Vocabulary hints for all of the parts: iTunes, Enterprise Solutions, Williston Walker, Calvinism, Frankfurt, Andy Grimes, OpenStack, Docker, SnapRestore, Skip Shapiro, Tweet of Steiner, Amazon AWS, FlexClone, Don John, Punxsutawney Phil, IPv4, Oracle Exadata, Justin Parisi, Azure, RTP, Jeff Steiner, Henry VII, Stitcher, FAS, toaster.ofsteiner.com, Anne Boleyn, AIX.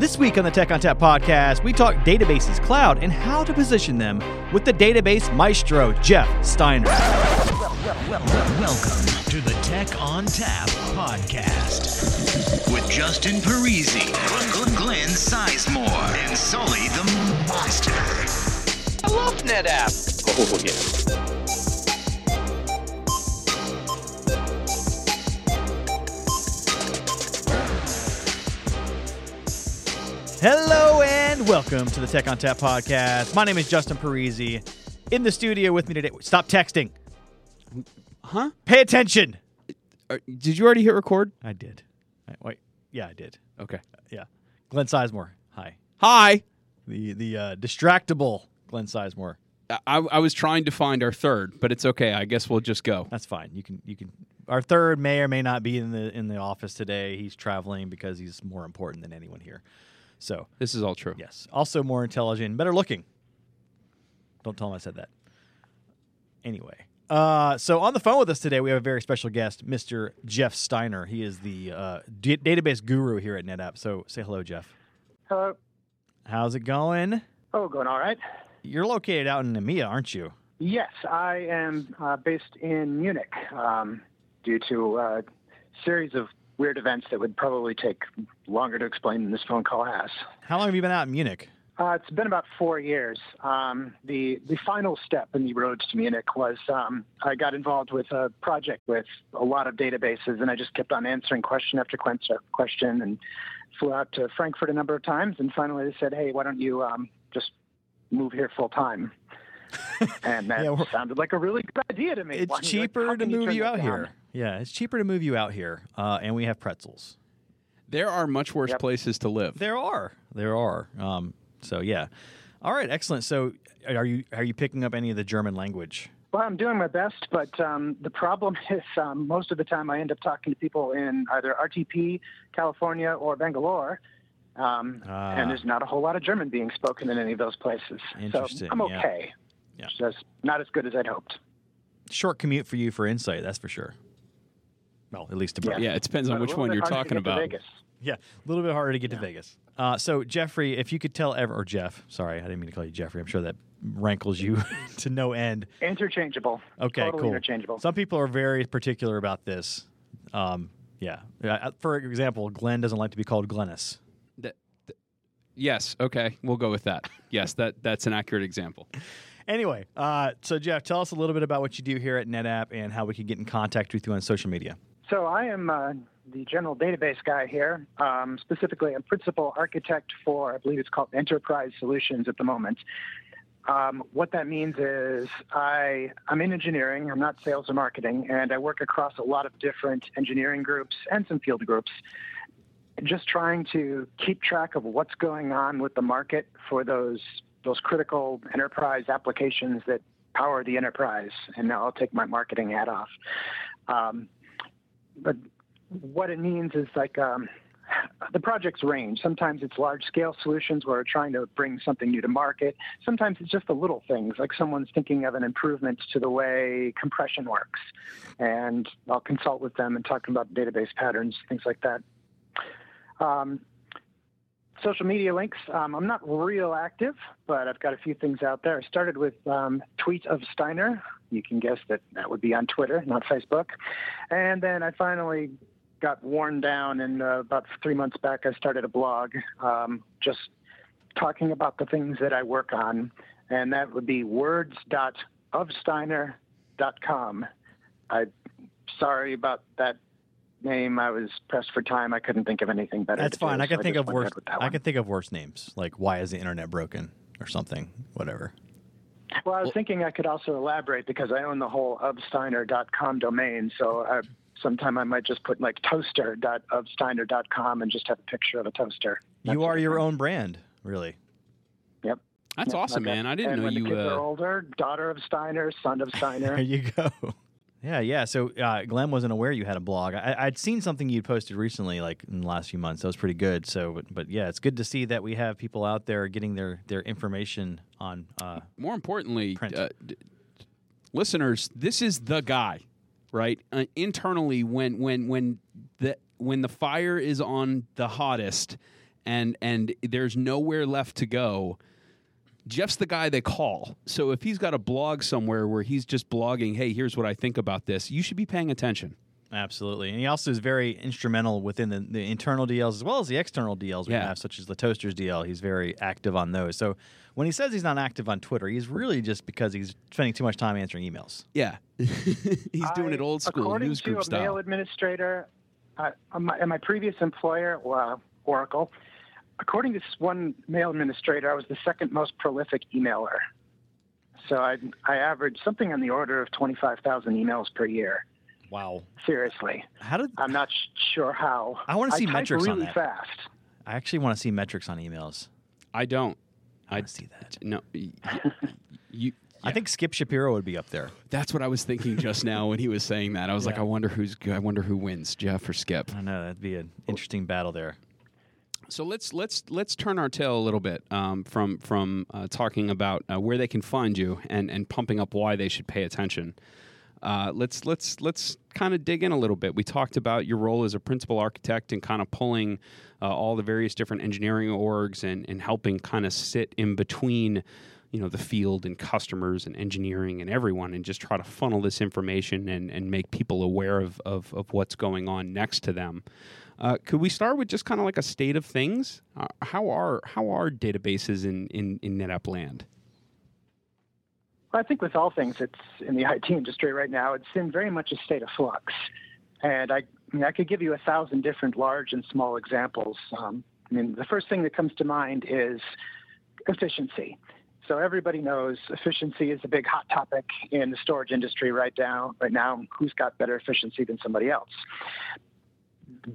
This week on the Tech on Tap podcast, we talk databases, cloud, and how to position them with the database maestro, Jeff Steiner. Welcome to the Tech on Tap podcast with Justin Parisi, Glenn Sizemore, and Sully the Monster. I love NetApp. Oh, yeah. Hello and welcome to the Tech on Tap podcast. My name is Justin Parisi. In the studio with me today. Stop texting. Huh? Pay attention. Did you already hit record? I did. Wait. Yeah, I did. Okay. Yeah. Glenn Sizemore. Hi. Hi. The distractable Glenn Sizemore. I was trying to find our third, but it's okay. I guess we'll just go. That's fine. You can. Our third may or may not be in the office today. He's traveling because he's more important than anyone here. So this is all true. Yes. Also more intelligent and better looking. Don't tell him I said that. Anyway. So on the phone with us today, we have a very special guest, Mr. Jeff Steiner. He is the database guru here at NetApp. So say hello, Jeff. Hello. How's it going? Oh, going all right. You're located out in EMEA, aren't you? Yes. I am based in Munich due to a series of weird events that would probably take longer to explain than this phone call has. How long have you been out in Munich? It's been about 4 years. The final step in the road to Munich was I got involved with a project with a lot of databases, and I just kept on answering question after question and flew out to Frankfurt a number of times, and finally they said, hey, why don't you just move here full time? And that sounded like a really good idea to me. It's cheaper to move you out here. Yeah, it's cheaper to move you out here, and we have pretzels. There are much worse places to live. There are. So yeah, all right, excellent. So are you picking up any of the German language? Well, I'm doing my best, but the problem is most of the time I end up talking to people in either RTP, California, or Bangalore, and there's not a whole lot of German being spoken in any of those places. Interesting. So I'm okay. Yeah. Just not as good as I'd hoped. Short commute for you for Insight, that's for sure. Well, at least to Berkeley. Yeah, it depends on which one you're talking about. Yeah, a little bit harder to get to Vegas. So, Jeffrey, if you could tell Jeff, sorry, I didn't mean to call you Jeffrey. I'm sure that rankles you to no end. Interchangeable. Okay, totally cool. Interchangeable. Some people are very particular about this. Yeah. For example, Glenn doesn't like to be called Glennis. Yes, okay, we'll go with that. Yes, that's an accurate example. Anyway, so Jeff, tell us a little bit about what you do here at NetApp and how we can get in contact with you on social media. So I am the general database guy here. Specifically, I'm principal architect for, I believe it's called Enterprise Solutions at the moment. What that means is I'm in engineering. I'm not sales or marketing, and I work across a lot of different engineering groups and some field groups, just trying to keep track of what's going on with the market for those critical enterprise applications that power the enterprise. And now I'll take my marketing hat off. But what it means is like the projects range. Sometimes it's large-scale solutions where we're trying to bring something new to market. Sometimes it's just the little things, like someone's thinking of an improvement to the way compression works. And I'll consult with them and talk about database patterns, things like that. Social media links. I'm not real active, but I've got a few things out there. I started with Tweet of Steiner. You can guess that would be on Twitter, not Facebook. And then I finally got worn down, and about 3 months back I started a blog just talking about the things that I work on, and that would be words.ofsteiner.com. I'm sorry about that name. I was pressed for time. I couldn't think of anything better. That's fine. I can think of worse names, like why is the internet broken or something, whatever. Well, I was thinking I could also elaborate because I own the whole ofsteiner.com domain. So sometime I might just put like toaster.ofsteiner.com and just have a picture of a toaster. That's you are your own brand, really. Yep. That's awesome, man. I didn't know when you the kids are older, daughter of Steiner, son of Steiner. There you go. Yeah. So Glenn wasn't aware you had a blog. I'd seen something you'd posted recently, like in the last few months. That was pretty good. So, but yeah, it's good to see that we have people out there getting their information on. More importantly, listeners, this is the guy, right? Internally, when the fire is on the hottest, and there's nowhere left to go, Jeff's the guy they call. So if he's got a blog somewhere where he's just blogging, hey, here's what I think about this, you should be paying attention. Absolutely. And he also is very instrumental within the internal DLs as well as the external DLs we have, such as the Toaster's DL. He's very active on those. So when he says he's not active on Twitter, he's really just because he's spending too much time answering emails. Yeah. He's doing it old school, news group style. According to a mail administrator at my previous employer, Oracle, according to one mail administrator, I was the second most prolific emailer. So I averaged something on the order of 25,000 emails per year. Wow. Seriously. How did, I'm not sure how. I want to see metrics really on that. Fast. I actually want to see metrics on emails. I don't. I see that. No. I think Skip Shapiro would be up there. That's what I was thinking just now when he was saying that. I was like, I wonder who wins, Jeff or Skip. I know that'd be an interesting battle there. So let's turn our tail a little bit from talking about where they can find you and pumping up why they should pay attention. Let's kind of dig in a little bit. We talked about your role as a principal architect and kind of pulling all the various different engineering orgs and helping kind of sit in between, the field and customers and engineering and everyone and just try to funnel this information and make people aware of what's going on next to them. Could we start with just kind of like a state of things? How are databases in NetApp land? Well, I think with all things, it's in the IT industry right now, it's in very much a state of flux. And I could give you 1,000 different large and small examples. The first thing that comes to mind is efficiency. So everybody knows efficiency is a big hot topic in the storage industry right now. Who's got better efficiency than somebody else?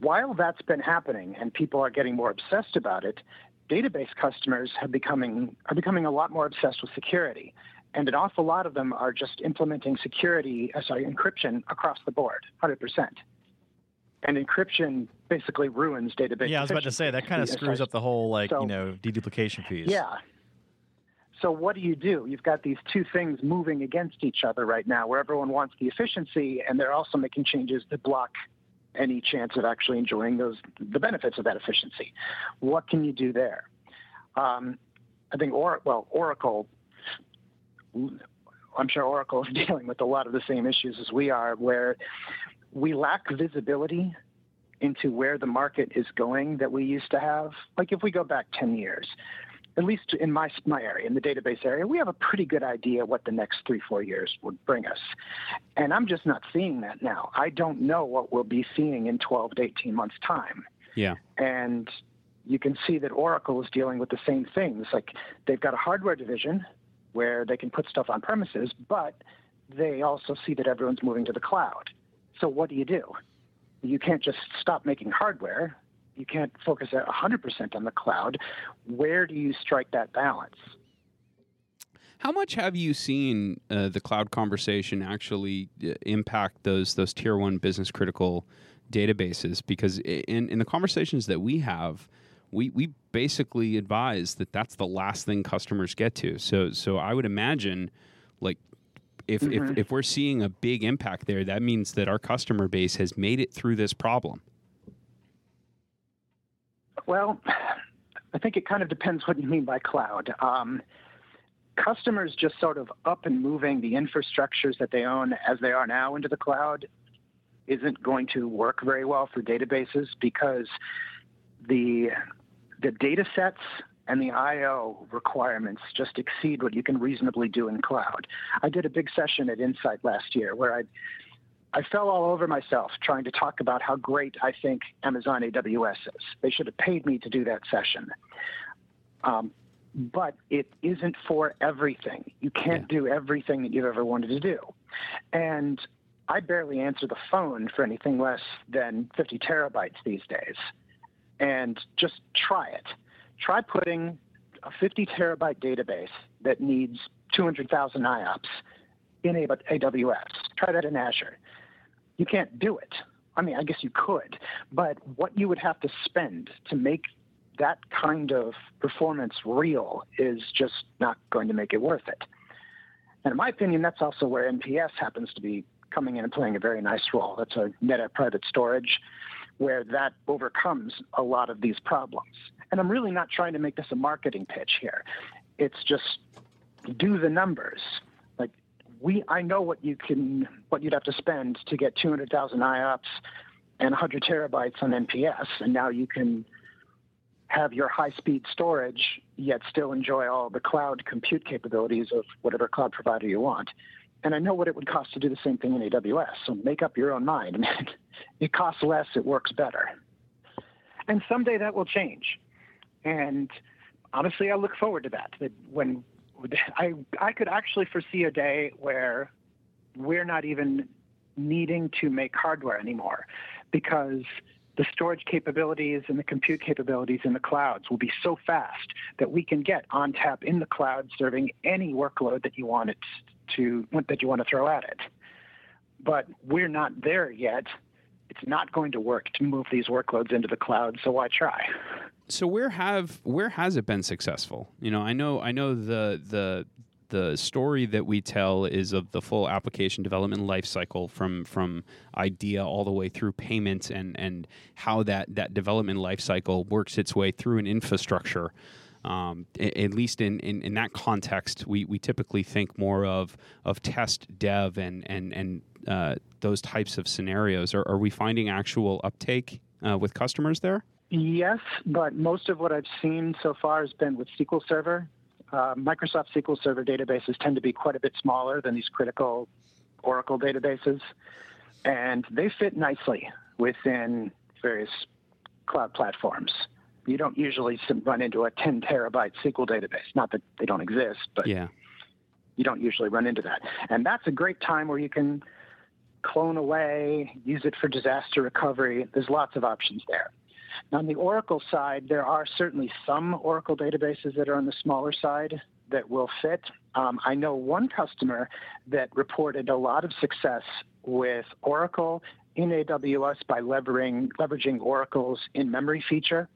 While that's been happening and people are getting more obsessed about it, database customers are becoming a lot more obsessed with security. And an awful lot of them are just implementing encryption across the board, 100%. And encryption basically ruins database. Yeah, I was about to say, that kind of screws up the whole, deduplication piece. Yeah. So what do? You've got these two things moving against each other right now, where everyone wants the efficiency, and they're also making changes that block any chance of actually enjoying the benefits of that efficiency. What can you do there? I think, Oracle... I'm sure Oracle is dealing with a lot of the same issues as we are, where we lack visibility into where the market is going that we used to have. Like if we go back 10 years, at least in my area, in the database area, we have a pretty good idea what the next 3-4 years would bring us. And I'm just not seeing that now. I don't know what we'll be seeing in 12 to 18 months' time. Yeah. And you can see that Oracle is dealing with the same things. Like they've got a hardware division where they can put stuff on premises, but they also see that everyone's moving to the cloud. So what do? You can't just stop making hardware. You can't focus 100% on the cloud. Where do you strike that balance? How much have you seen the cloud conversation actually impact those tier one business critical databases? Because in the conversations that we have, we basically advise that that's the last thing customers get to. So I would imagine, if we're seeing a big impact there, that means that our customer base has made it through this problem. Well, I think it kind of depends what you mean by cloud. Customers just sort of up and moving the infrastructures that they own as they are now into the cloud isn't going to work very well for databases because the data sets and the I/O requirements just exceed what you can reasonably do in cloud. I did a big session at Insight last year where I fell all over myself trying to talk about how great I think Amazon AWS is. They should have paid me to do that session. But it isn't for everything. You can't do everything that you've ever wanted to do. And I barely answer the phone for anything less than 50 terabytes these days. And just try it. Try putting a 50 terabyte database that needs 200,000 IOPS in AWS. Try that in Azure. You can't do it. I mean, I guess you could, but what you would have to spend to make that kind of performance real is just not going to make it worth it. And in my opinion, that's also where NPS happens to be coming in and playing a very nice role. That's a NetApp private storage, where that overcomes a lot of these problems. And I'm really not trying to make this a marketing pitch here. It's just do the numbers. Like I know what you'd have to spend to get 200,000 IOPS and 100 terabytes on NPS, and now you can have your high-speed storage yet still enjoy all the cloud compute capabilities of whatever cloud provider you want. And I know what it would cost to do the same thing in AWS, so make up your own mind. I mean, it costs less, it works better. And someday that will change. And honestly, I look forward to that. When I could actually foresee a day where we're not even needing to make hardware anymore, because the storage capabilities and the compute capabilities in the clouds will be so fast that we can get ONTAP in the cloud serving any workload that you want it to, that you want to throw at it. But we're not there yet. It's not going to work to move these workloads into the cloud, so why try? So where has it been successful? You know, I know the story that we tell is of the full application development lifecycle from idea all the way through payments and how that development lifecycle works its way through an infrastructure. At least in that context, we typically think more of test, dev, and those types of scenarios. Are we finding actual uptake with customers there? Yes, but most of what I've seen so far has been with SQL Server. Microsoft SQL Server databases tend to be quite a bit smaller than these critical Oracle databases, and they fit nicely within various cloud platforms. You don't usually run into a 10-terabyte SQL database. Not that they don't exist, but you don't usually run into that. And that's a great time where you can clone away, use it for disaster recovery. There's lots of options there. Now, on the Oracle side, there are certainly some Oracle databases that are on the smaller side that will fit. I know one customer that reported a lot of success with Oracle in AWS by leveraging Oracle's in-memory feature.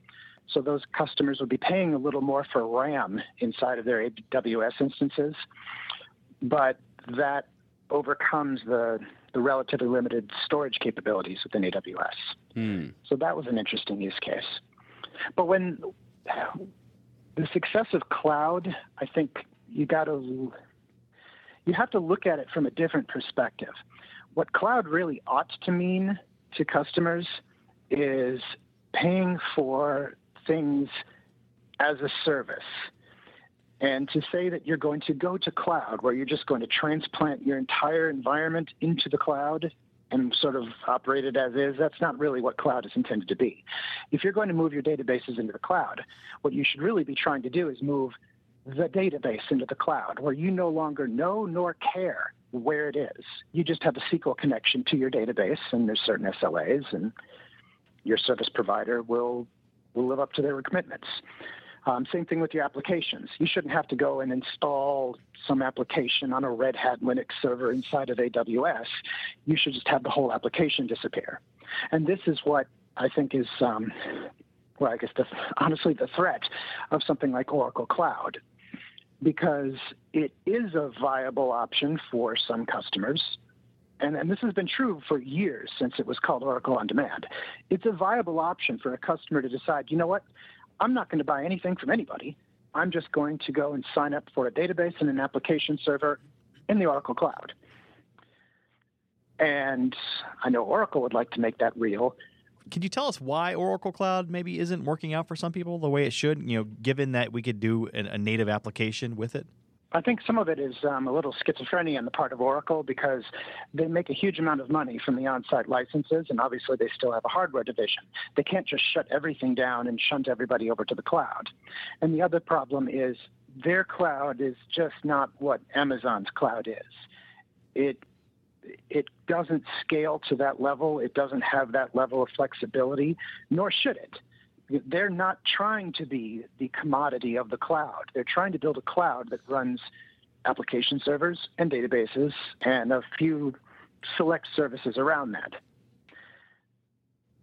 So those customers would be paying a little more for RAM inside of their AWS instances, but that overcomes the relatively limited storage capabilities within AWS. So that was an interesting use case. But when the success of cloud, I think you have to look at it from a different perspective. What cloud really ought to mean to customers is paying for things as a service. And to say that you're going to go to cloud, where you're just going to transplant your entire environment into the cloud and sort of operate it as is, that's not really what cloud is intended to be. If you're going to move your databases into the cloud, what you should really be trying to do is move the database into the cloud, where you no longer know nor care where it is. You just have a SQL connection to your database, and there's certain SLAs, and your service provider will live up to their commitments. Same thing with your applications. You shouldn't have to go and install some application on a Red Hat Linux server inside of AWS. You should just have the whole application disappear. And this is what I think is, honestly, the threat of something like Oracle Cloud, because it is a viable option for some customers. And this has been true for years since it was called Oracle On Demand. It's a viable option for a customer to decide, you know what, I'm not going to buy anything from anybody. I'm just going to go and sign up for a database and an application server in the Oracle Cloud. And I know Oracle would like to make that real. Could you tell us why Oracle Cloud maybe isn't working out for some people the way it should, you know, given that we could do a native application with it? I think some of it is a little schizophrenia on the part of Oracle, because they make a huge amount of money from the on-site licenses, and obviously they still have a hardware division. They can't just shut everything down and shunt everybody over to the cloud. And the other problem is their cloud is just not what Amazon's cloud is. It doesn't scale to that level. It doesn't have that level of flexibility, nor should it. They're not trying to be the commodity of the cloud. They're trying to build a cloud that runs application servers and databases and a few select services around that.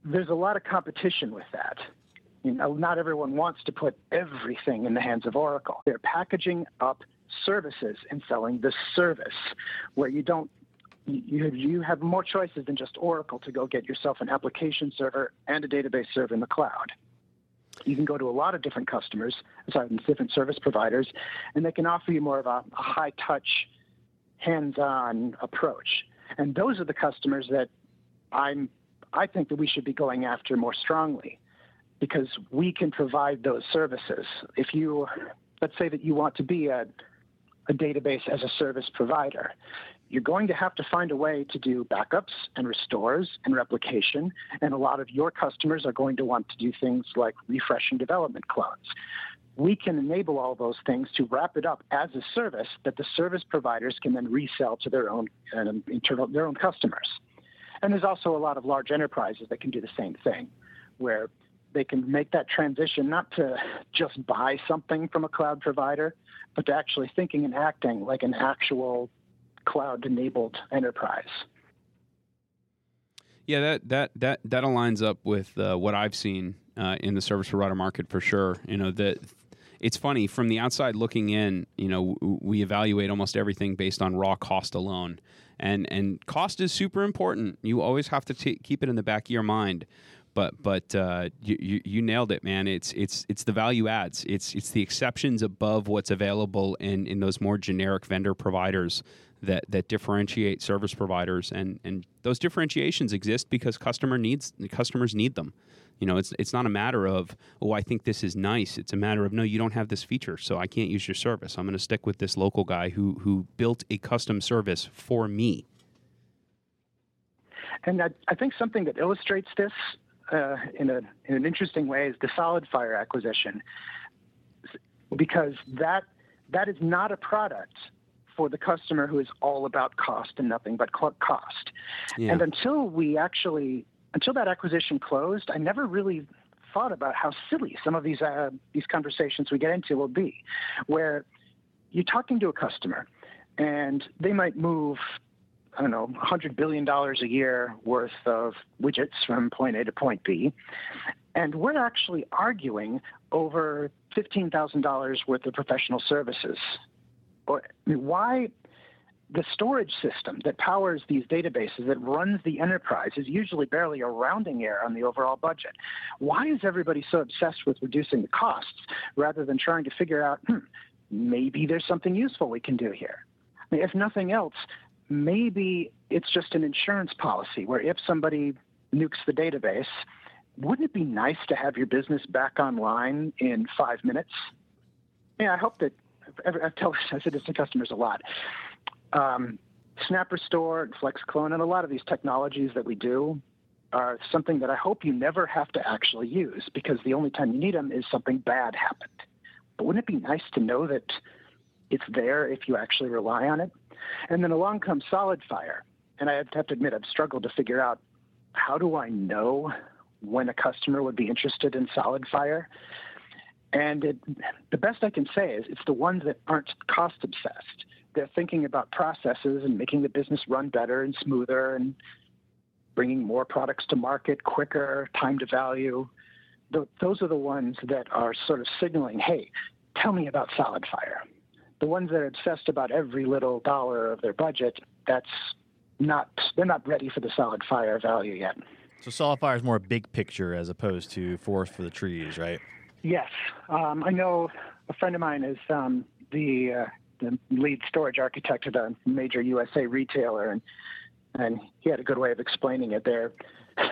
There's a lot of competition with that. You know, not everyone wants to put everything in the hands of Oracle. They're packaging up services and selling the service, where you don't you have more choices than just Oracle to go get yourself an application server and a database server in the cloud. You can go to a lot of different customers, sorry, different service providers, and they can offer you more of a high-touch, hands-on approach. And those are the customers that I think that we should be going after more strongly, because we can provide those services. If you, let's say that you want to be a database as a service provider, you're going to have to find a way to do backups and restores and replication, and a lot of your customers are going to want to do things like refresh and development clones. We can enable all those things to wrap it up as a service that the service providers can then resell to their own internal, their own customers. And there's also a lot of large enterprises that can do the same thing, where they can make that transition not to just buy something from a cloud provider, but to actually thinking and acting like an actual cloud-enabled enterprise. Yeah, that aligns up with what I've seen in the service provider market for sure. You know, that it's funny, from the outside looking in, you know, we evaluate almost everything based on raw cost alone, and cost is super important. You always have to keep it in the back of your mind. But you nailed it, man. It's the value adds. It's the exceptions above what's available in those more generic vendor providers that differentiate service providers, and those differentiations exist because customers need them. You know, it's not a matter of, oh, I think this is nice. It's a matter of, no, you don't have this feature, so I can't use your service. I'm going to stick with this local guy who built a custom service for me. And I think something that illustrates this in an interesting way is the SolidFire acquisition, because that is not a product for the customer who is all about cost and nothing but cost. Yeah. And until that acquisition closed, I never really thought about how silly some of these conversations we get into will be, where you're talking to a customer and they might move, I don't know, $100 billion a year worth of widgets from point A to point B. And we're actually arguing over $15,000 worth of professional services. Why the storage system that powers these databases, that runs the enterprise, is usually barely a rounding error on the overall budget. Why is everybody so obsessed with reducing the costs rather than trying to figure out, maybe there's something useful we can do here? I mean, if nothing else, maybe it's just an insurance policy where if somebody nukes the database, wouldn't it be nice to have your business back online in 5 minutes? Yeah, I hope that I said this to customers a lot. SnapRestore and FlexClone and a lot of these technologies that we do are something that I hope you never have to actually use, because the only time you need them is something bad happened. But wouldn't it be nice to know that it's there if you actually rely on it? And then along comes SolidFire. And I have to admit, I've struggled to figure out, how do I know when a customer would be interested in SolidFire? And the best I can say is it's the ones that aren't cost obsessed. They're thinking about processes and making the business run better and smoother and bringing more products to market quicker, time to value. Those are the ones that are sort of signaling, hey, tell me about SolidFire. The ones that are obsessed about every little dollar of their budget, they're not ready for the SolidFire value yet. So SolidFire is more big picture as opposed to forest for the trees, right? Yes. I know a friend of mine is the lead storage architect at a major USA retailer, and he had a good way of explaining it there.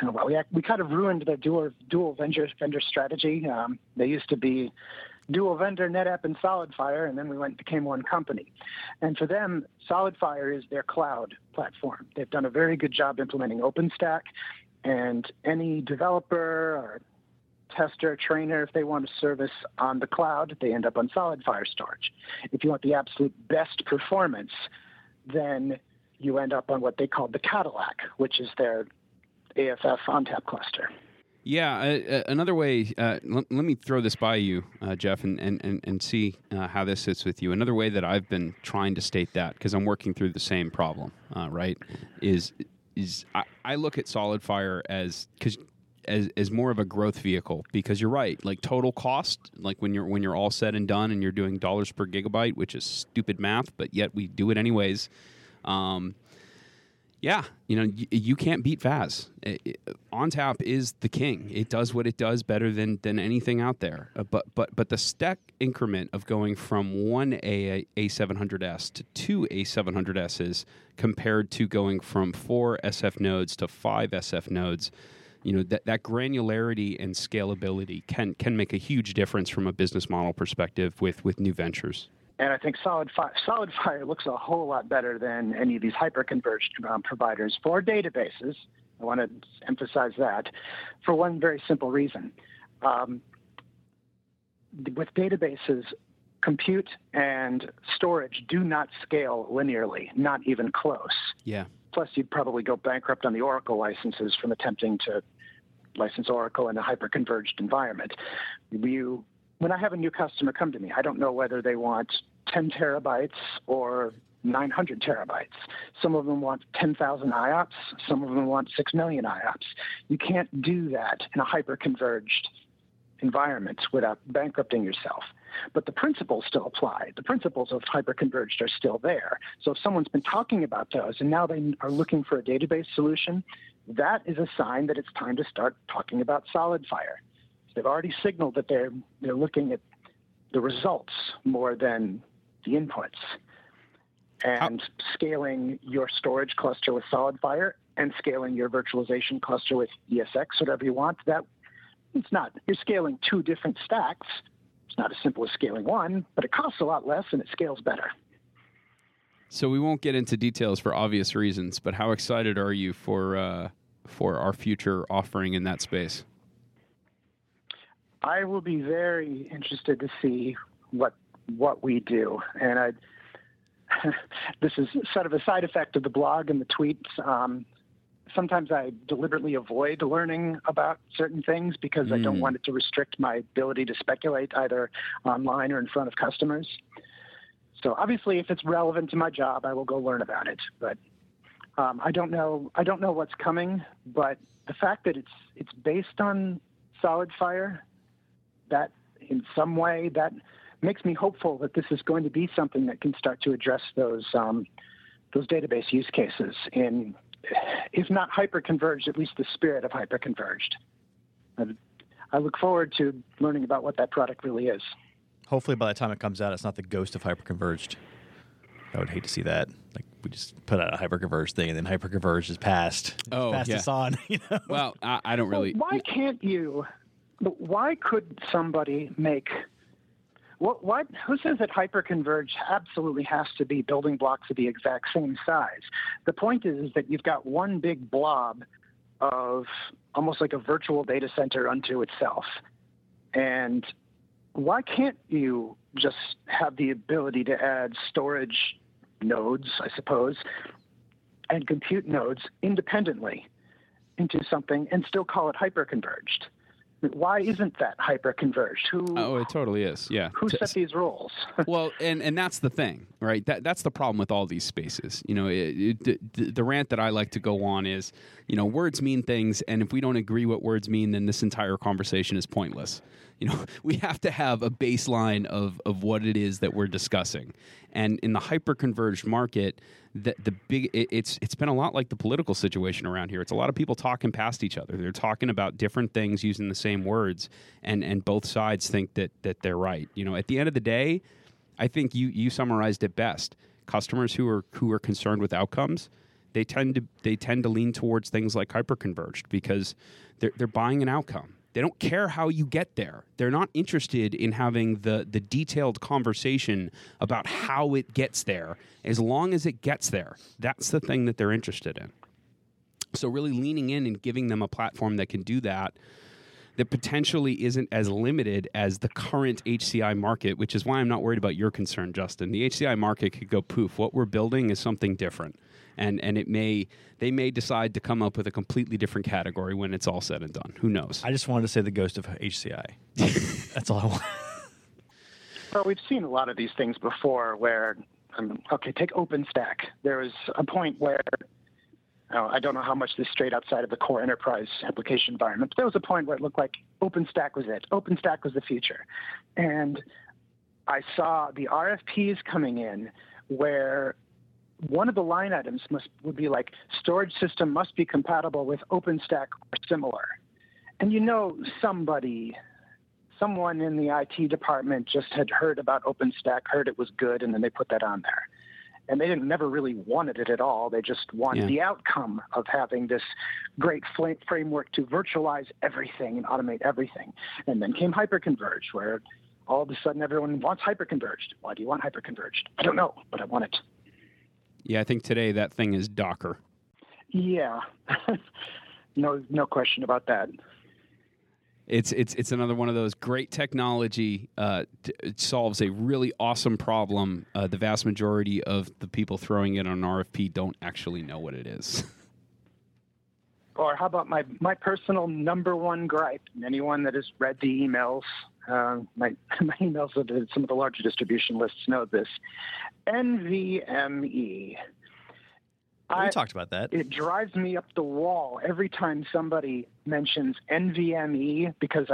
Well, we kind of ruined their dual vendor strategy. They used to be dual vendor, NetApp and SolidFire, and then we became one company. And for them, SolidFire is their cloud platform. They've done a very good job implementing OpenStack, and any developer or tester, trainer, if they want a service on the cloud, they end up on SolidFire storage. If you want the absolute best performance, then you end up on what they call the Cadillac, which is their AFF ONTAP cluster. Yeah, another way, let me throw this by you, Jeff, and see how this sits with you. Another way that I've been trying to state that, because I'm working through the same problem, right, is I look at SolidFire as more of a growth vehicle, because you're right, like total cost, like when you're all said and done and you're doing dollars per gigabyte, which is stupid math, but yet we do it anyways. Yeah, you can't beat FAS. ONTAP is the king. It does what it does better than anything out there. But the stack increment of going from one A700S to two A700Ss compared to going from four SF nodes to five SF nodes, that granularity and scalability can make a huge difference from a business model perspective with new ventures. And I think SolidFire looks a whole lot better than any of these hyperconverged providers for databases. I want to emphasize that for one very simple reason. With databases, compute and storage do not scale linearly, not even close. Yeah. Plus, you'd probably go bankrupt on the Oracle licenses from attempting to license Oracle in a hyperconverged environment. When I have a new customer come to me, I don't know whether they want 10 terabytes or 900 terabytes. Some of them want 10,000 IOPS. Some of them want 6 million IOPS. You can't do that in a hyper-converged environment without bankrupting yourself. But the principles still apply. The principles of hyper-converged are still there. So if someone's been talking about those and now they are looking for a database solution, that is a sign that it's time to start talking about SolidFire. They've already signaled that they're looking at the results more than the inputs. And scaling your storage cluster with SolidFire and scaling your virtualization cluster with ESX, whatever you want, you're scaling two different stacks. It's not as simple as scaling one, but it costs a lot less and it scales better. So we won't get into details for obvious reasons, but how excited are you for our future offering in that space? I will be very interested to see what we do, and this is sort of a side effect of the blog and the tweets. Sometimes I deliberately avoid learning about certain things because I don't want it to restrict my ability to speculate either online or in front of customers. So obviously, if it's relevant to my job, I will go learn about it. But I don't know what's coming. But the fact that it's based on SolidFire, that in some way that makes me hopeful that this is going to be something that can start to address those database use cases in, if not hyper-converged, at least the spirit of hyper-converged. And I look forward to learning about what that product really is. Hopefully by the time it comes out, it's not the ghost of hyper-converged. I would hate to see that. Like, we just put out a hyper-converged thing, and then hyper-converged is passed. Oh, passed us on. Well, I don't really... Well, why could somebody make... Who says that hyper-converged absolutely has to be building blocks of the exact same size? The point is that you've got one big blob of almost like a virtual data center unto itself. And why can't you just have the ability to add storage nodes, I suppose, and compute nodes independently into something and still call it hyper-converged? Why isn't that hyper-converged? Oh, it totally is, yeah. Who set these rules? Well, and that's the thing, right? That's the problem with all these spaces. The rant that I like to go on is, words mean things, and if we don't agree what words mean, then this entire conversation is pointless. We have to have a baseline of what it is that we're discussing. And in the hyper-converged market, it's been a lot like the political situation around here. It's a lot of people talking past each other. They're talking about different things using the same words, and both sides think that they're right. At the end of the day, I think you summarized it best. Customers who are concerned with outcomes, they tend to lean towards things like hyper-converged because they're buying an outcome. They don't care how you get there. They're not interested in having the detailed conversation about how it gets there. As long as it gets there, that's the thing that they're interested in. So really leaning in and giving them a platform that can do that potentially isn't as limited as the current HCI market, which is why I'm not worried about your concern, Justin. The HCI market could go poof. What we're building is something different. And they may decide to come up with a completely different category when it's all said and done. Who knows? I just wanted to say the ghost of HCI. That's all I want. Well, we've seen a lot of these things before where, take OpenStack. There was a point where... I don't know how much this strayed outside of the core enterprise application environment, but there was a point where it looked like OpenStack was it. OpenStack was the future. And I saw the RFPs coming in where one of the line items would be like, storage system must be compatible with OpenStack or similar. And you know, someone in the IT department just had heard about OpenStack, heard it was good, and then they put that on there. And they never really wanted it at all. They just wanted the outcome of having this great framework to virtualize everything and automate everything. And then came hyperconverged, where all of a sudden everyone wants hyperconverged. Why do you want hyperconverged? I don't know, but I want it. Yeah, I think today that thing is Docker. Yeah, no question about that. It's another one of those great technology. It solves a really awesome problem. The vast majority of the people throwing it on an RFP don't actually know what it is. Or how about my personal number one gripe? Anyone that has read the emails, my emails of some of the larger distribution lists know this. NVMe. We talked about that. It drives me up the wall every time somebody mentions NVMe, because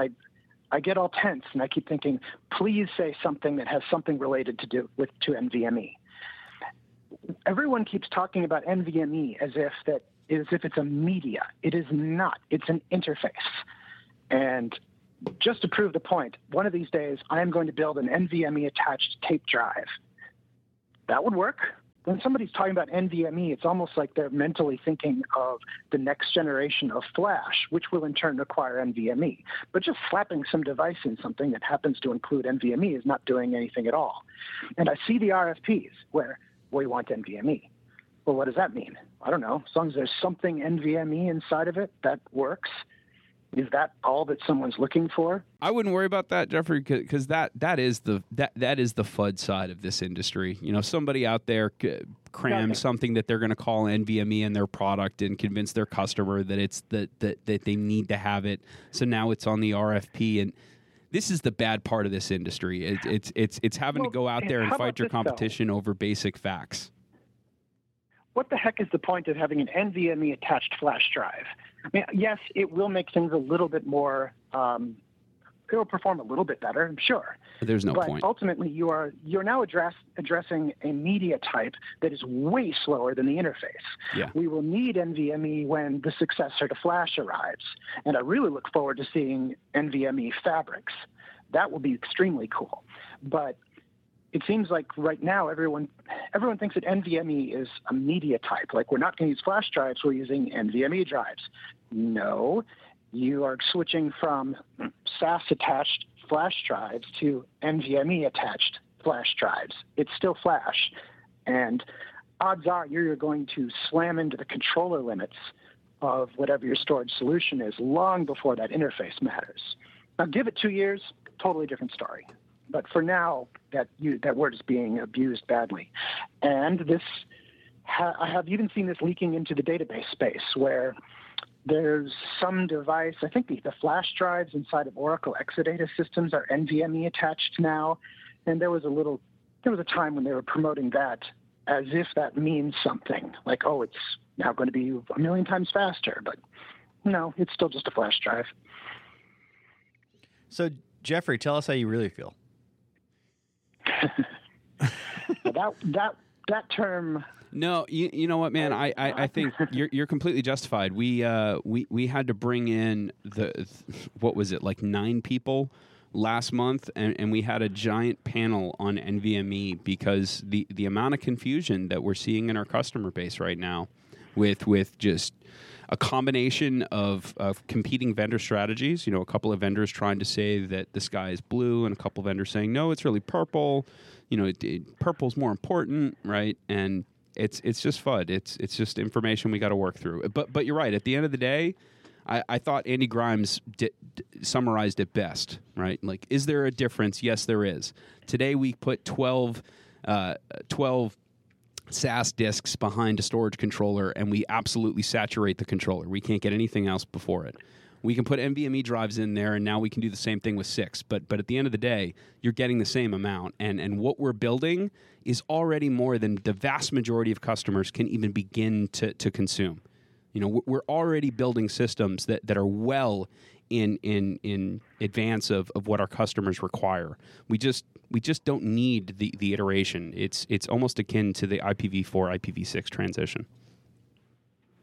I get all tense and I keep thinking, please say something that has something related to NVMe. Everyone keeps talking about NVMe as if it's a media. It is not. It's an interface. And just to prove the point, one of these days I am going to build an NVMe attached tape drive. That would work. When somebody's talking about NVMe, it's almost like they're mentally thinking of the next generation of Flash, which will in turn require NVMe. But just slapping some device in something that happens to include NVMe is not doing anything at all. And I see the RFPs where we want NVMe. Well, what does that mean? I don't know. As long as there's something NVMe inside of it, that works. Is that all that someone's looking for? I wouldn't worry about that, Jeffrey, because that is the FUD side of this industry. You know, somebody out there crams something that they're going to call NVMe in their product and convince their customer that it's that they need to have it. So now it's on the RFP, and this is the bad part of this industry. It's having to go out there and fight your competition over basic facts. What the heck is the point of having an NVMe attached flash drive? I mean, yes, it will make things a little bit more. It will perform a little bit better, I'm sure. There's no point. But ultimately, you're now addressing a media type that is way slower than the interface. Yeah. We will need NVMe when the successor to Flash arrives, and I really look forward to seeing NVMe fabrics. That will be extremely cool, but. It seems like right now everyone thinks that NVMe is a media type. Like, we're not going to use flash drives, we're using NVMe drives. No, you are switching from SAS-attached flash drives to NVMe-attached flash drives. It's still flash. And odds are you're going to slam into the controller limits of whatever your storage solution is long before that interface matters. Now, give it 2 years, totally different story. But for now, that word is being abused badly. And I have even seen this leaking into the database space, where there's some device, I think the flash drives inside of Oracle Exadata systems are NVMe attached now. And there was a time when they were promoting that as if that means something. Like, oh, it's now going to be 1 million times faster. But no, it's still just a flash drive. So, Jeffrey, tell us how you really feel. that term. No, you know what, man? I think you're completely justified. We had to bring in what was it, like 9 people last month, and we had a giant panel on NVMe because the amount of confusion that we're seeing in our customer base right now, with just a combination of competing vendor strategies. You know, a couple of vendors trying to say that the sky is blue, and a couple of vendors saying, no, it's really purple. You know, purple's more important, right? And it's just FUD. It's just information we got to work through. But you're right. At the end of the day, I thought Andy Grimes summarized it best, right? Like, is there a difference? Yes, there is. Today we put 12 SAS disks behind a storage controller, and we absolutely saturate the controller. We can't get anything else before it. We can put NVMe drives in there, and now we can do the same thing with 6. But at the end of the day, you're getting the same amount. And what we're building is already more than the vast majority of customers can even begin to consume. You know, we're already building systems that are well in advance of what our customers require. We just don't need the iteration. It's almost akin to the IPv4, IPv6 transition.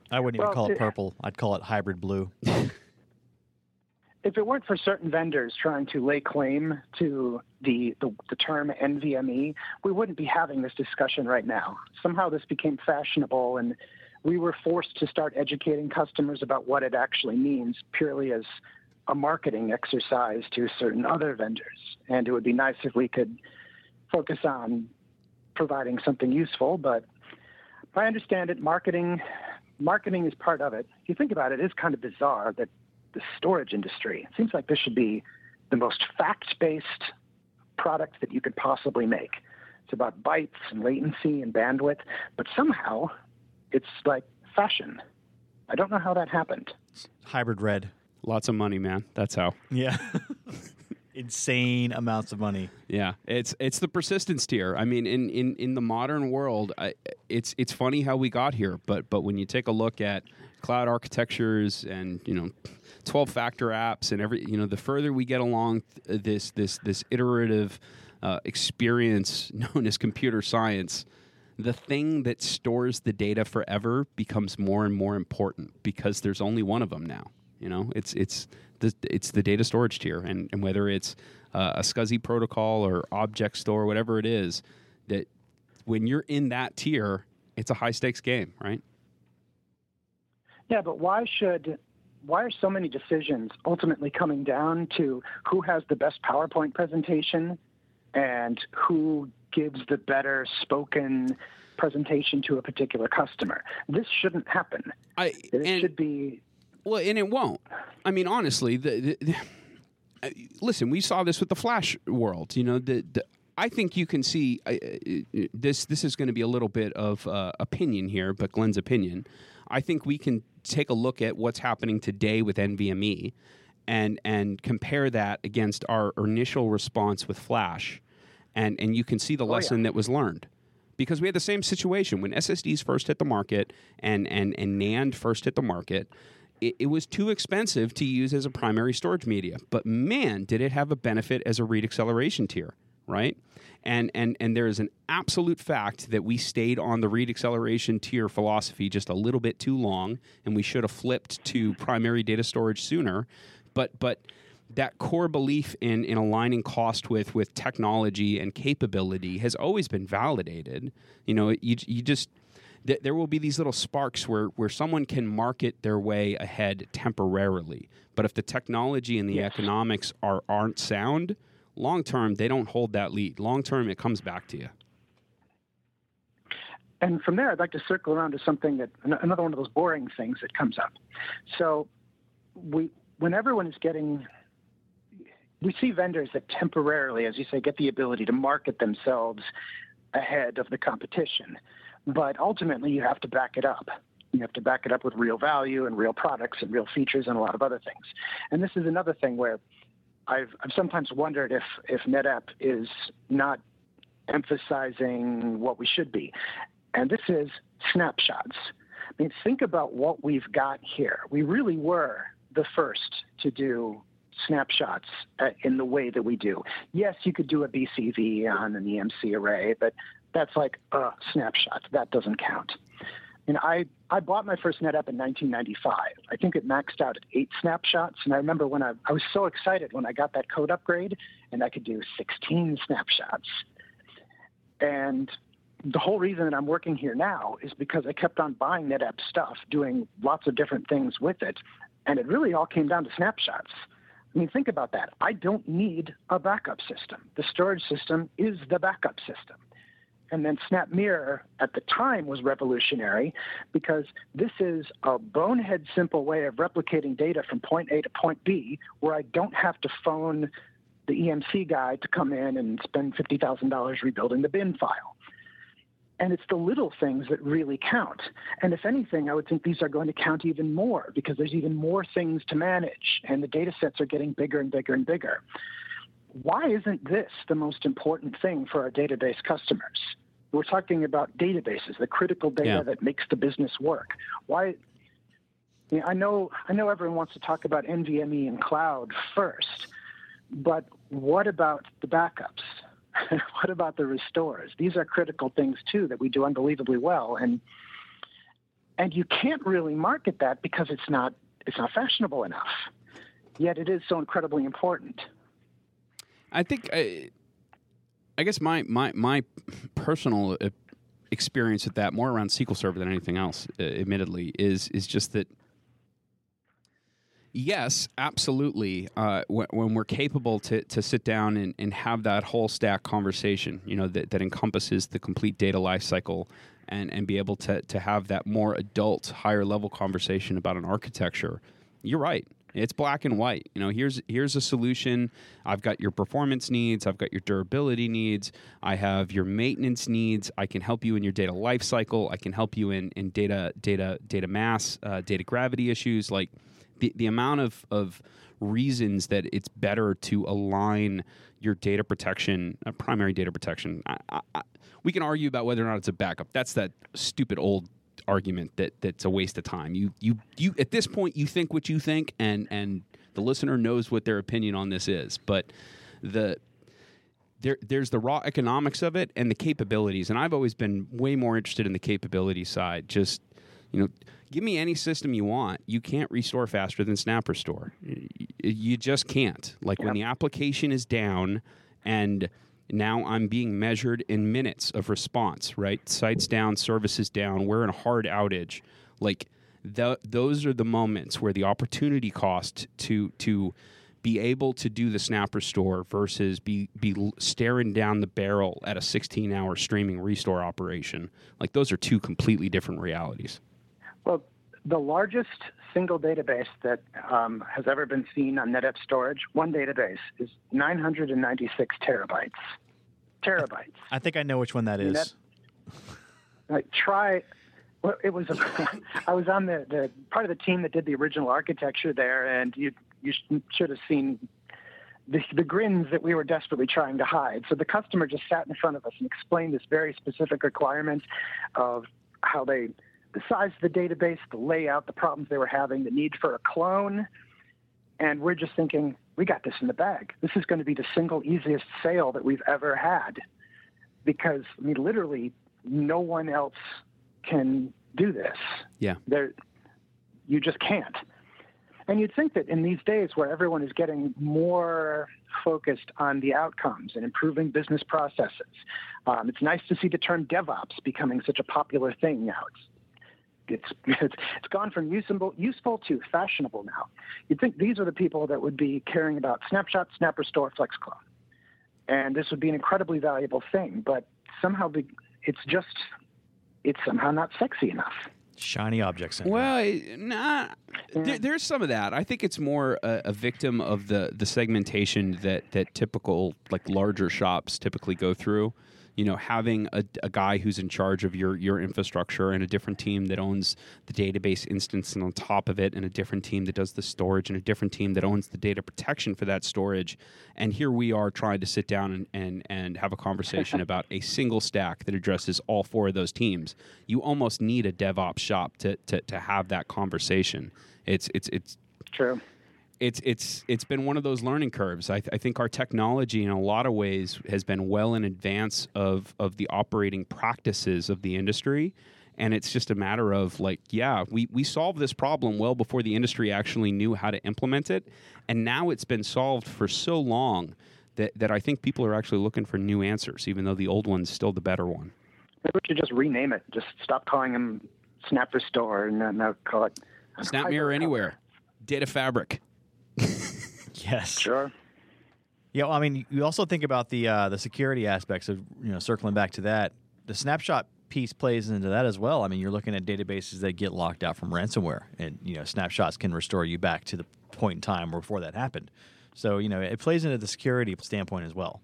I wouldn't even call it purple. I'd call it hybrid blue. If it weren't for certain vendors trying to lay claim to the term NVMe, we wouldn't be having this discussion right now. Somehow this became fashionable, and we were forced to start educating customers about what it actually means purely as a marketing exercise to certain other vendors. And it would be nice if we could focus on providing something useful, but if I understand it, marketing is part of it. If you think about it, it's kind of bizarre that the storage industry. It seems like this should be the most fact-based product that you could possibly make. It's about bytes and latency and bandwidth, but somehow it's like fashion. I don't know how that happened. Hybrid red. Lots of money, man. That's how. Yeah. Insane amounts of money. Yeah. It's the persistence tier. I mean, in the modern world, it's funny how we got here, but when you take a look at cloud architectures and, 12-factor apps and every, the further we get along this iterative experience known as computer science, the thing that stores the data forever becomes more and more important because there's only one of them now. It's the data storage tier, and whether it's a SCSI protocol or object store, whatever it is, that when you're in that tier, it's a high stakes game, right? Yeah, but why are so many decisions ultimately coming down to who has the best PowerPoint presentation and who gives the better spoken presentation to a particular customer? This shouldn't happen. Well, and it won't. I mean, honestly, listen, we saw this with the Flash world. I think you can see this is going to be a little bit of opinion here, but Glenn's opinion. I think we can take a look at what's happening today with NVMe and compare that against our initial response with Flash. And you can see the lesson that was learned. Because we had the same situation when SSDs first hit the market and NAND first hit the market. It was too expensive to use as a primary storage media, but man, did it have a benefit as a read acceleration tier, right? And there is an absolute fact that we stayed on the read acceleration tier philosophy just a little bit too long, and we should have flipped to primary data storage sooner. But that core belief in aligning cost with technology and capability has always been validated. You just... There will be these little sparks where someone can market their way ahead temporarily. But if the technology and the economics aren't sound, long-term, they don't hold that lead. Long-term, it comes back to you. And from there, I'd like to circle around to something another one of those boring things that comes up. So when everyone is we see vendors that temporarily, as you say, get the ability to market themselves ahead of the competition. But ultimately, you have to back it up. You have to back it up with real value and real products and real features and a lot of other things. And this is another thing where I've sometimes wondered if NetApp is not emphasizing what we should be. And this is snapshots. I mean, think about what we've got here. We really were the first to do snapshots in the way that we do. Yes, you could do a BCV on an EMC array, but that's like a snapshot. That doesn't count. And I bought my first NetApp in 1995. I think it maxed out at 8 snapshots. And I remember when I was so excited when I got that code upgrade and I could do 16 snapshots. And the whole reason that I'm working here now is because I kept on buying NetApp stuff, doing lots of different things with it. And it really all came down to snapshots. I mean, think about that. I don't need a backup system. The storage system is the backup system. And then Snap Mirror at the time was revolutionary because this is a bonehead simple way of replicating data from point A to point B where I don't have to phone the EMC guy to come in and spend $50,000 rebuilding the bin file. And it's the little things that really count. And if anything, I would think these are going to count even more because there's even more things to manage and the data sets are getting bigger and bigger and bigger. Why isn't this the most important thing for our database customers? We're talking about databases, the critical data that makes the business work. Why? You know, I know everyone wants to talk about NVMe and cloud first, but what about the backups? What about the restores? These are critical things, too, that we do unbelievably well. And you can't really market that because it's not fashionable enough. Yet it is so incredibly important. I think, I guess my personal experience with that, more around SQL Server than anything else, admittedly, is just that, yes, absolutely, when we're capable to sit down and have that whole stack conversation, you know, that encompasses the complete data lifecycle and be able to have that more adult, higher-level conversation about an architecture, you're right. It's black and white. You know, here's a solution. I've got your performance needs. I've got your durability needs. I have your maintenance needs. I can help you in your data lifecycle. I can help you in data mass, data gravity issues. Like the amount of reasons that it's better to align your data protection, primary data protection. We can argue about whether or not it's a backup. That's that stupid old argument that's a waste of time. You at this point you think what you think, and the listener knows what their opinion on this is. But there's the raw economics of it and the capabilities. And I've always been way more interested in the capability side. Just, you know, give me any system you want. You can't restore faster than SnapRestore. You just can't. Like, yep. When the application is down and now I'm being measured in minutes of response, right? Sites down, services down, we're in a hard outage. Like, those are the moments where the opportunity cost to be able to do the SnapRestore versus be staring down the barrel at a 16-hour streaming restore operation. Like, those are two completely different realities. Well, the largest single database that has ever been seen on NetApp storage, one database, is 996 terabytes. I think I know which one that is. I was on the part of the team that did the original architecture there, and you should have seen the grins that we were desperately trying to hide. So the customer just sat in front of us and explained this very specific requirement of how they... the size of the database, the layout, the problems they were having, the need for a clone. And we're just thinking, we got this in the bag. This is going to be the single easiest sale that we've ever had, because, I mean, literally no one else can do this. Yeah. You just can't. And you'd think that in these days where everyone is getting more focused on the outcomes and improving business processes, it's nice to see the term DevOps becoming such a popular thing now. It's gone from useful to fashionable now. You'd think these are the people that would be caring about Snapshot, SnapRestore, FlexClone. And this would be an incredibly valuable thing, but somehow it's somehow not sexy enough. Shiny objects. Well, nah. There's some of that. I think it's more a victim of the segmentation that typical, like, larger shops typically go through. You know, having a guy who's in charge of your infrastructure and a different team that owns the database instance and on top of it, and a different team that does the storage, and a different team that owns the data protection for that storage. And here we are trying to sit down and have a conversation about a single stack that addresses all four of those teams. You almost need a DevOps shop to have that conversation. It's true. It's been one of those learning curves. I think our technology in a lot of ways has been well in advance of the operating practices of the industry. And it's just a matter of, like, yeah, we solved this problem well before the industry actually knew how to implement it. And now it's been solved for so long that I think people are actually looking for new answers, even though the old one's still the better one. Maybe we should just rename it. Just stop calling them SnapRestore and now call it Snap Mirror Anywhere. Data Fabric. Yes. Sure. Yeah, well, I mean, you also think about the security aspects of, you know, circling back to that. The snapshot piece plays into that as well. I mean, you're looking at databases that get locked out from ransomware, and, you know, snapshots can restore you back to the point in time before that happened. So, you know, it plays into the security standpoint as well.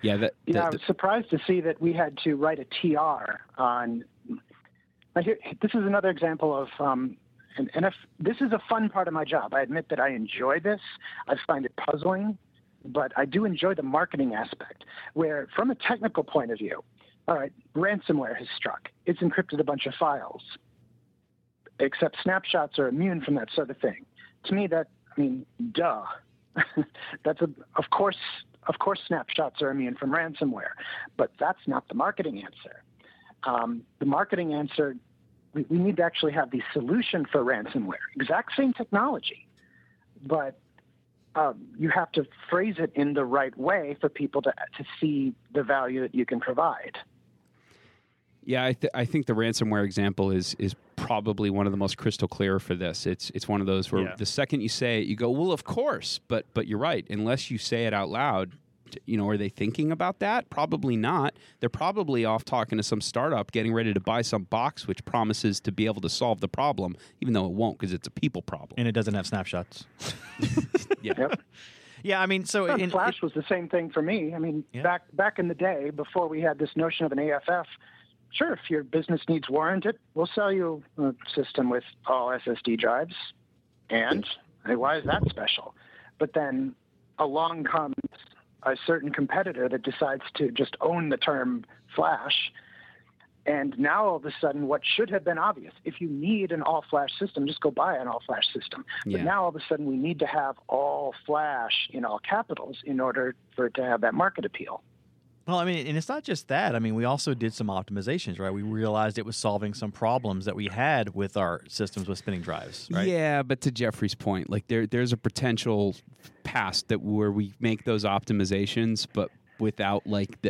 Yeah. I was surprised to see that we had to write a TR on. This is another example of. And if this is a fun part of my job, I admit that I enjoy this. I find it puzzling, but I do enjoy the marketing aspect, where from a technical point of view, all right, ransomware has struck. It's encrypted a bunch of files. except snapshots are immune from that sort of thing. To me, that, I mean, duh. Of course, snapshots are immune from ransomware, but that's not the marketing answer. The marketing answer, we need to actually have the solution for ransomware, exact same technology, but you have to phrase it in the right way for people to see the value that you can provide. Yeah, I think the ransomware example is probably one of the most crystal clear for this. It's one of those where the second you say it, you go, well, of course, but you're right. Unless you say it out loud, you know, are they thinking about that? Probably not. They're probably off talking to some startup, getting ready to buy some box which promises to be able to solve the problem, even though it won't because it's a people problem. And it doesn't have snapshots. Yeah. Yep. Yeah, I mean, so... Flash was the same thing for me. I mean, back in the day, before we had this notion of an AFF, sure, if your business needs warrant it, we'll sell you a system with all SSD drives. And why is that special? But then along comes a certain competitor that decides to just own the term flash. And now all of a sudden, what should have been obvious, if you need an all-flash system, just go buy an all-flash system. Yeah. But now all of a sudden, we need to have all flash in all capitals in order for it to have that market appeal. Well, I mean, and it's not just that. I mean, we also did some optimizations, right? We realized it was solving some problems that we had with our systems with spinning drives, right? Yeah, but to Jeffrey's point, like there's a potential past that where we make those optimizations, but without the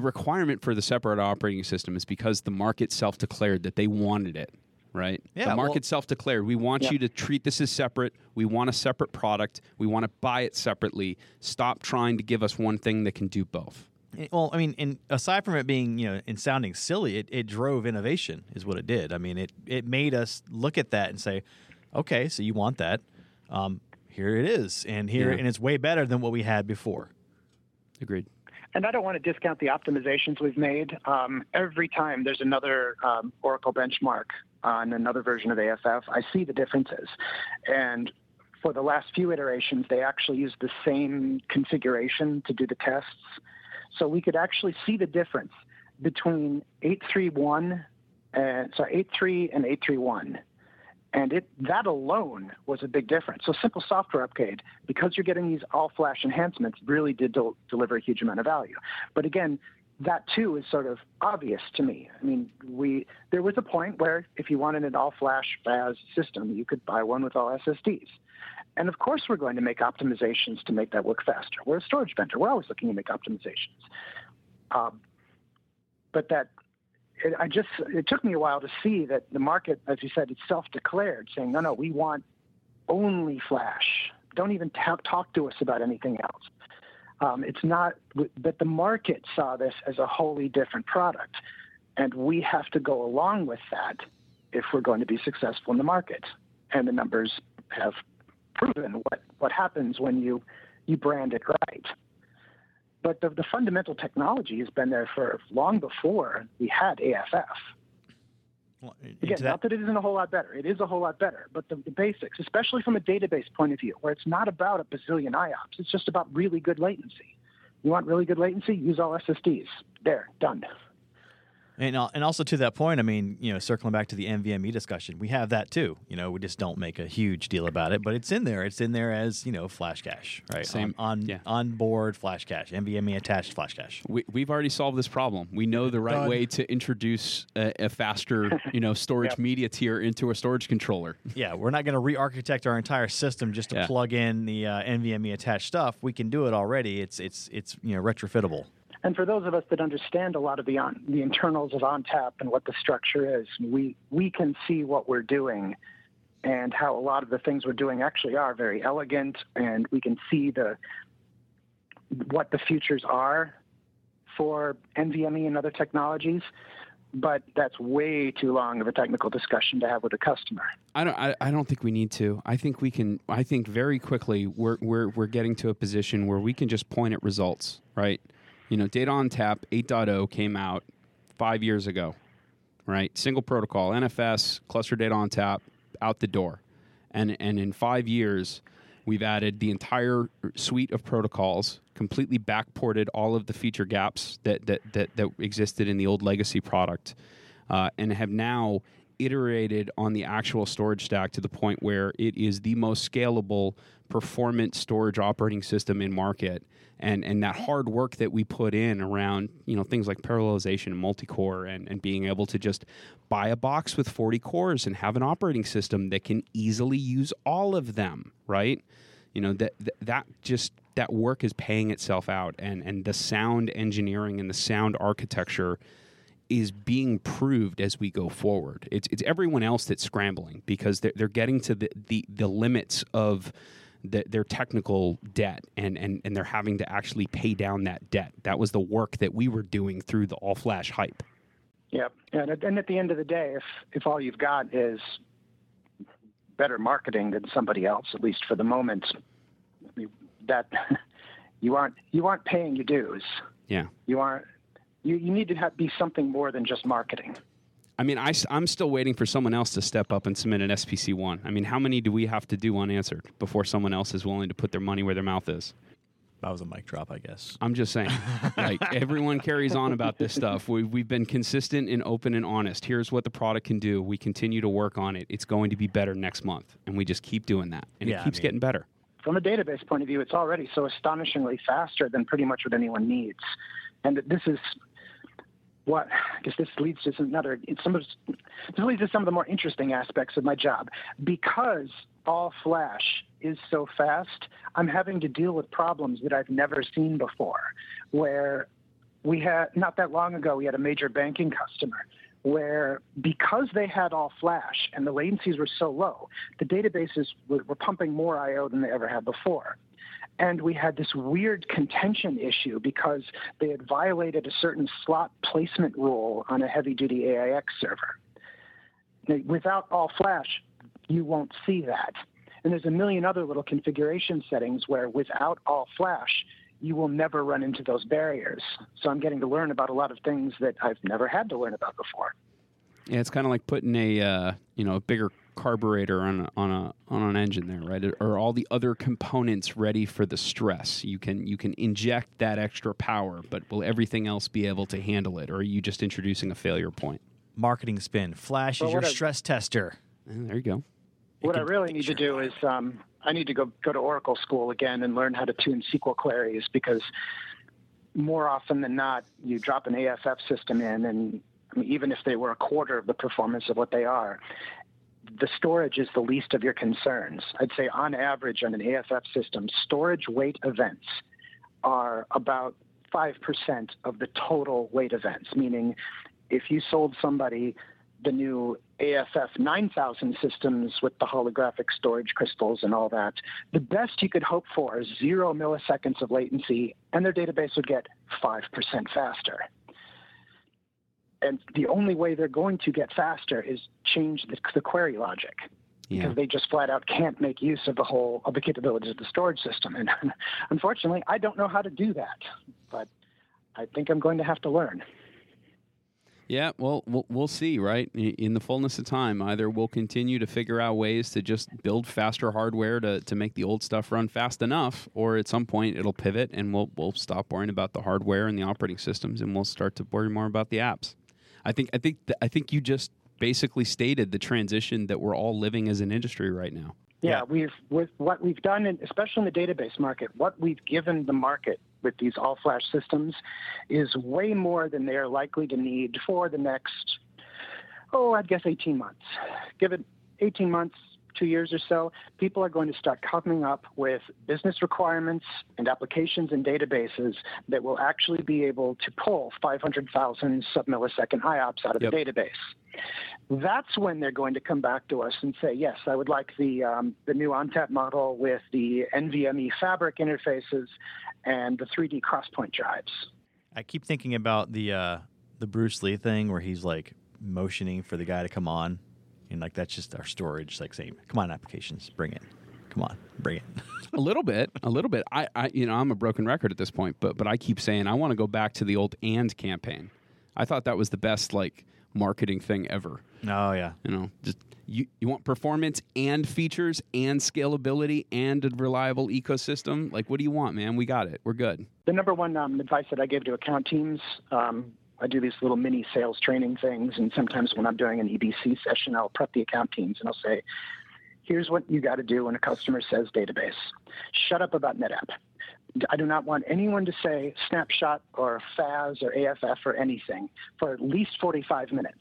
requirement for the separate operating system is because the market self-declared that they wanted it. Right? Yeah, the market self-declared, we want you to treat this as separate. We want a separate product. We want to buy it separately. Stop trying to give us one thing that can do both. Well, I mean, and aside from it being, you know, and sounding silly, it drove innovation is what it did. I mean, it made us look at that and say, okay, so you want that. Here it is. And and it's way better than what we had before. Agreed. And I don't want to discount the optimizations we've made. Every time there's another Oracle benchmark on another version of AFF, I see the differences. And for the last few iterations, they actually use the same configuration to do the tests. So we could actually see the difference between 8.3 and 8.3.1. And that alone was a big difference. So simple software upgrade, because you're getting these all-flash enhancements, really did deliver a huge amount of value. But again, that too is sort of obvious to me. I mean, there was a point where if you wanted an all-flash FAS system, you could buy one with all SSDs. And of course we're going to make optimizations to make that work faster. We're a storage vendor. We're always looking to make optimizations. It took me a while to see that the market, as you said, it's self-declared, saying, no, we want only flash. Don't even talk to us about anything else. It's not that the market saw this as a wholly different product, and we have to go along with that if we're going to be successful in the market. And the numbers have proven what happens when you brand it right. But the fundamental technology has been there for long before we had AFF. Well, not that it isn't a whole lot better. It is a whole lot better. But the basics, especially from a database point of view, where it's not about a bazillion IOPS, it's just about really good latency. You want really good latency? Use all SSDs. There, done. And also to that point, I mean, you know, circling back to the NVMe discussion, we have that too. You know, we just don't make a huge deal about it, but it's in there. It's in there as, you know, flash cache, right? Same on board flash cache, NVMe attached flash cache. We've already solved this problem. We know the right way to introduce a faster, you know, storage media tier into a storage controller. Yeah, we're not going to re-architect our entire system just to plug in the NVMe attached stuff. We can do it already. It's you know, retrofittable. And for those of us that understand a lot of the internals of ONTAP and what the structure is, we can see what we're doing and how a lot of the things we're doing actually are very elegant, and we can see what the futures are for NVMe and other technologies. But that's way too long of a technical discussion to have with a customer. I don't think we need to. I think very quickly we're getting to a position where we can just point at results, right? You know, Data on Tap 8.0 came out 5 years ago, right? Single protocol, NFS, cluster data on tap, out the door. And in 5 years, we've added the entire suite of protocols, completely backported all of the feature gaps that existed in the old legacy product. and have now iterated on the actual storage stack to the point where it is the most scalable, performant storage operating system in market. And that hard work that we put in around, you know, things like parallelization and multi-core and being able to just buy a box with 40 cores and have an operating system that can easily use all of them, right? You know, that work is paying itself out, and the sound engineering and the sound architecture is being proved as we go forward. It's everyone else that's scrambling because they're getting to the limits of their technical debt, and they're having to actually pay down that debt. That was the work that we were doing through the all-flash hype. Yeah, and at the end of the day, if all you've got is better marketing than somebody else, at least for the moment, that you aren't paying your dues. Yeah, you aren't. You need to be something more than just marketing. I mean, I'm still waiting for someone else to step up and submit an SPC1. I mean, how many do we have to do unanswered before someone else is willing to put their money where their mouth is? That was a mic drop, I guess. I'm just saying. Like, everyone carries on about this stuff. We've been consistent and open and honest. Here's what the product can do. We continue to work on it. It's going to be better next month. And we just keep doing that. And yeah, it keeps getting better. From a database point of view, it's already so astonishingly faster than pretty much what anyone needs. And this is... what I guess this leads to some of the more interesting aspects of my job. Because all flash is so fast, I'm having to deal with problems that I've never seen before. Where we had, not that long ago, we had a major banking customer where, because they had all flash and the latencies were so low, the databases were pumping more I/O than they ever had before. And we had this weird contention issue because they had violated a certain slot placement rule on a heavy-duty AIX server. Now, without all flash, you won't see that. And there's a million other little configuration settings where without all flash, you will never run into those barriers. So I'm getting to learn about a lot of things that I've never had to learn about before. Yeah, it's kind of like putting a bigger carburetor on an engine there, right? Or all the other components ready for the stress. You can inject that extra power, but will everything else be able to handle it? Or are you just introducing a failure point? Marketing spin. Flash is your stress tester. There you go. What I really need to do is I need to go to Oracle school again and learn how to tune SQL queries, because more often than not, you drop an AFF system in, and I mean, even if they were a quarter of the performance of what they are, the storage is the least of your concerns. I'd say on average on an AFF system, storage wait events are about 5% of the total wait events, meaning if you sold somebody the new AFF 9000 systems with the holographic storage crystals and all that, the best you could hope for is 0 milliseconds of latency, and their database would get 5% faster. And the only way they're going to get faster is change the query logic, because they just flat out can't make use of the capabilities of the storage system. And unfortunately, I don't know how to do that, but I think I'm going to have to learn. Yeah, well, we'll see, right? In the fullness of time, either we'll continue to figure out ways to just build faster hardware to make the old stuff run fast enough, or at some point it'll pivot and we'll stop worrying about the hardware and the operating systems, and we'll start to worry more about the apps. I think you just basically stated the transition that we're all living as an industry right now. Yeah, with what we've done, and especially in the database market, what we've given the market with these all-flash systems is way more than they're likely to need for the next, I'd guess 18 months. Give it 18 months, 2 years or so, people are going to start coming up with business requirements and applications and databases that will actually be able to pull 500,000 sub-millisecond IOPS out of the database. That's when they're going to come back to us and say, yes, I would like the new ONTAP model with the NVMe fabric interfaces and the 3D crosspoint drives. I keep thinking about the Bruce Lee thing where he's like motioning for the guy to come on. And like, that's just our storage, like saying, come on, applications, bring it. Come on, bring it. A little bit. I you know, I'm a broken record at this point, but I keep saying I want to go back to the old "and" campaign. I thought that was the best, like, marketing thing ever. Oh, yeah. You know, just you want performance and features and scalability and a reliable ecosystem? Like, what do you want, man? We got it. We're good. The number one advice that I gave to account teams I do these little mini sales training things, and sometimes when I'm doing an EBC session, I'll prep the account teams and I'll say, here's what you got to do when a customer says database. Shut up about NetApp. I do not want anyone to say snapshot or FAS or AFF or anything for at least 45 minutes.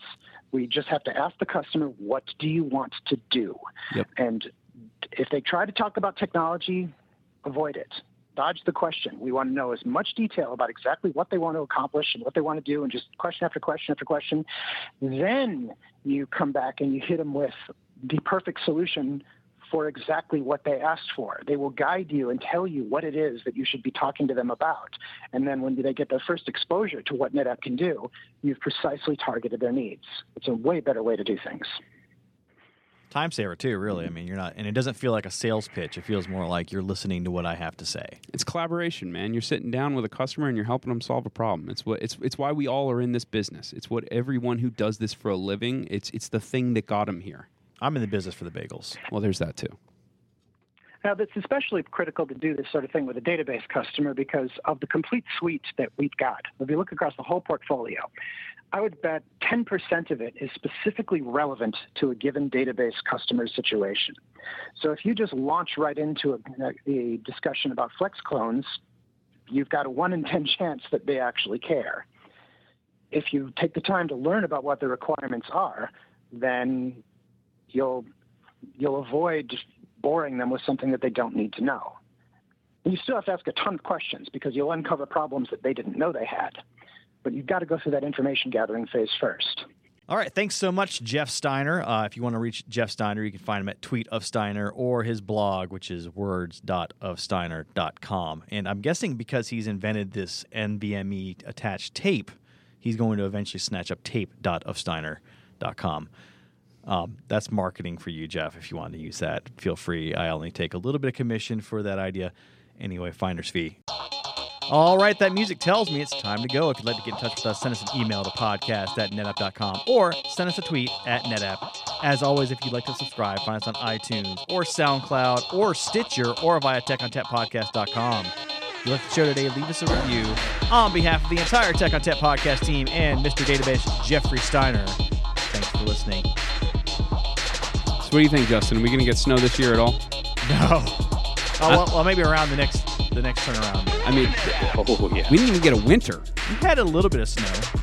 We just have to ask the customer, what do you want to do? Yep. And if they try to talk about technology, avoid it. Dodge the question. We want to know as much detail about exactly what they want to accomplish and what they want to do, and just question after question after question. Then you come back and you hit them with the perfect solution for exactly what they asked for. They will guide you and tell you what it is that you should be talking to them about. And then when they get their first exposure to what NetApp can do, you've precisely targeted their needs. It's a way better way to do things. Time saver too, really. I mean, you're not, and it doesn't feel like a sales pitch. It feels more like you're listening to what I have to say. It's collaboration, man. You're sitting down with a customer and you're helping them solve a problem. It's why we all are in this business. It's what everyone who does this for a living. It's the thing that got them here. I'm in the business for the bagels. Well, there's that too. Now, that's especially critical to do this sort of thing with a database customer because of the complete suite that we've got. If you look across the whole portfolio, I would bet 10% of it is specifically relevant to a given database customer situation. So if you just launch right into a discussion about flex clones, you've got a 1 in 10 chance that they actually care. If you take the time to learn about what the requirements are, then you'll avoid boring them with something that they don't need to know. And you still have to ask a ton of questions because you'll uncover problems that they didn't know they had. But you've got to go through that information gathering phase first. All right. Thanks so much, Jeff Steiner. If you want to reach Jeff Steiner, you can find him at Tweet of Steiner or his blog, which is words.ofsteiner.com. And I'm guessing because he's invented this NVMe attached tape, he's going to eventually snatch up tape.ofsteiner.com. That's marketing for you, Jeff. If you want to use that, feel free. I only take a little bit of commission for that idea. Anyway, finder's fee. All right, that music tells me it's time to go. If you'd like to get in touch with us, send us an email to podcast@netapp.com or send us a tweet @netapp. As always, if you'd like to subscribe, find us on iTunes or SoundCloud or Stitcher or via techontap.podcast.com. If you like the show today, leave us a review. On behalf of the entire Tech on Tap podcast team and Mr. Database Jeffrey Steiner, thanks for listening. What do you think, Justin? Are we going to get snow this year at all? No. Well, maybe around the next turnaround. I mean, oh, yeah. We didn't even get a winter. We had a little bit of snow,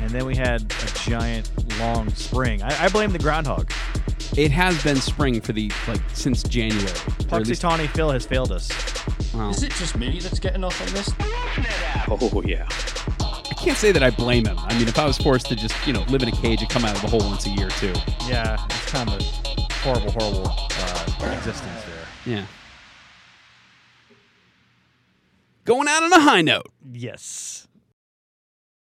and then we had a giant, long spring. I blame the groundhog. It has been spring for since January. Punxsutawney Phil has failed us. Wow. Is it just me that's getting off on this? Oh, yeah. I can't say that I blame him. I mean, if I was forced to just, live in a cage and come out of the hole once a year, too. Yeah, it's kind of a horrible existence there. Yeah. Going out on a high note. Yes.